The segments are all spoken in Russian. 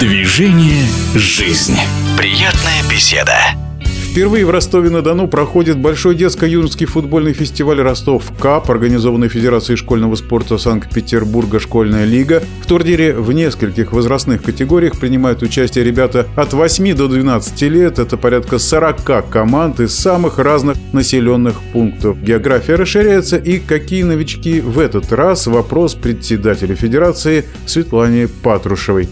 Движение «Жизнь». Приятная беседа. Впервые в Ростове-на-Дону проходит большой детско-юношеский футбольный фестиваль «ROSTOV CUP», организованный Федерацией школьного спорта Санкт-Петербурга «Школьная лига». В турнире в нескольких возрастных категориях принимают участие ребята от 8 до 12 лет. Это порядка 40 команд из самых разных населенных пунктов. География расширяется. И какие новички в этот раз? Вопрос председателю Федерации Светлане Патрушевой.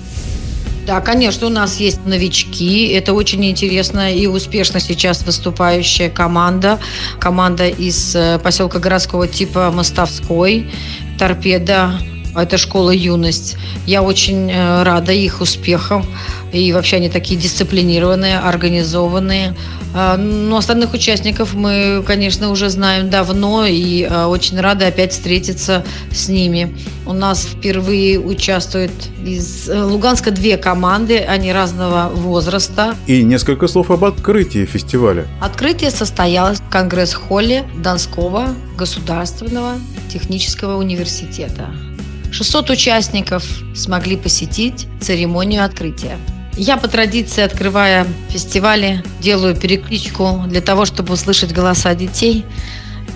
Да, конечно, у нас есть новички. Это очень интересная и успешно сейчас выступающая команда. Команда из поселка городского типа Мостовской, «Торпеда». Это школа «Юность». Я очень рада их успехам. И вообще они такие дисциплинированные, организованные. Но остальных участников мы, конечно, уже знаем давно. И очень рада опять встретиться с ними. У нас впервые участвуют из Луганска 2 команды. Они разного возраста. И несколько слов об открытии фестиваля. Открытие состоялось в конгресс-холле Донского государственного технического университета. 600 участников смогли посетить церемонию открытия. Я по традиции, открывая фестивали, делаю перекличку для того, чтобы услышать голоса детей.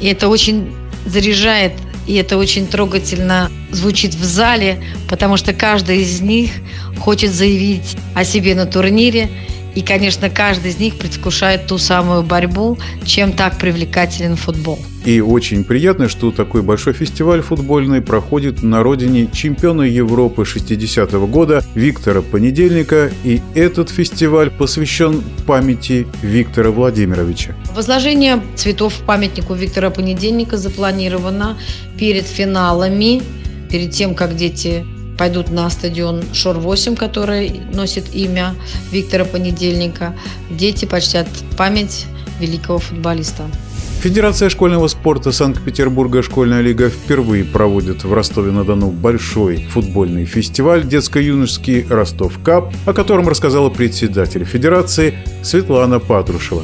И это очень заряжает, и это очень трогательно звучит в зале, потому что каждый из них хочет заявить о себе на турнире. И, конечно, каждый из них предвкушает ту самую борьбу, чем так привлекателен футбол. И очень приятно, что такой большой фестиваль футбольный проходит на родине чемпиона Европы 60-го года Виктора Понедельника. И этот фестиваль посвящен памяти Виктора Владимировича. Возложение цветов в памятнику Виктора Понедельника запланировано перед финалами, перед тем, как дети пойдут на стадион ШОР-8, который носит имя Виктора Понедельника. Дети почтят память великого футболиста. Федерация школьного спорта Санкт-Петербурга «Школьная лига» впервые проводит в Ростове-на-Дону большой футбольный фестиваль детско-юношеский «ROSTOV CUP», о котором рассказала председатель Федерации Светлана Патрушева.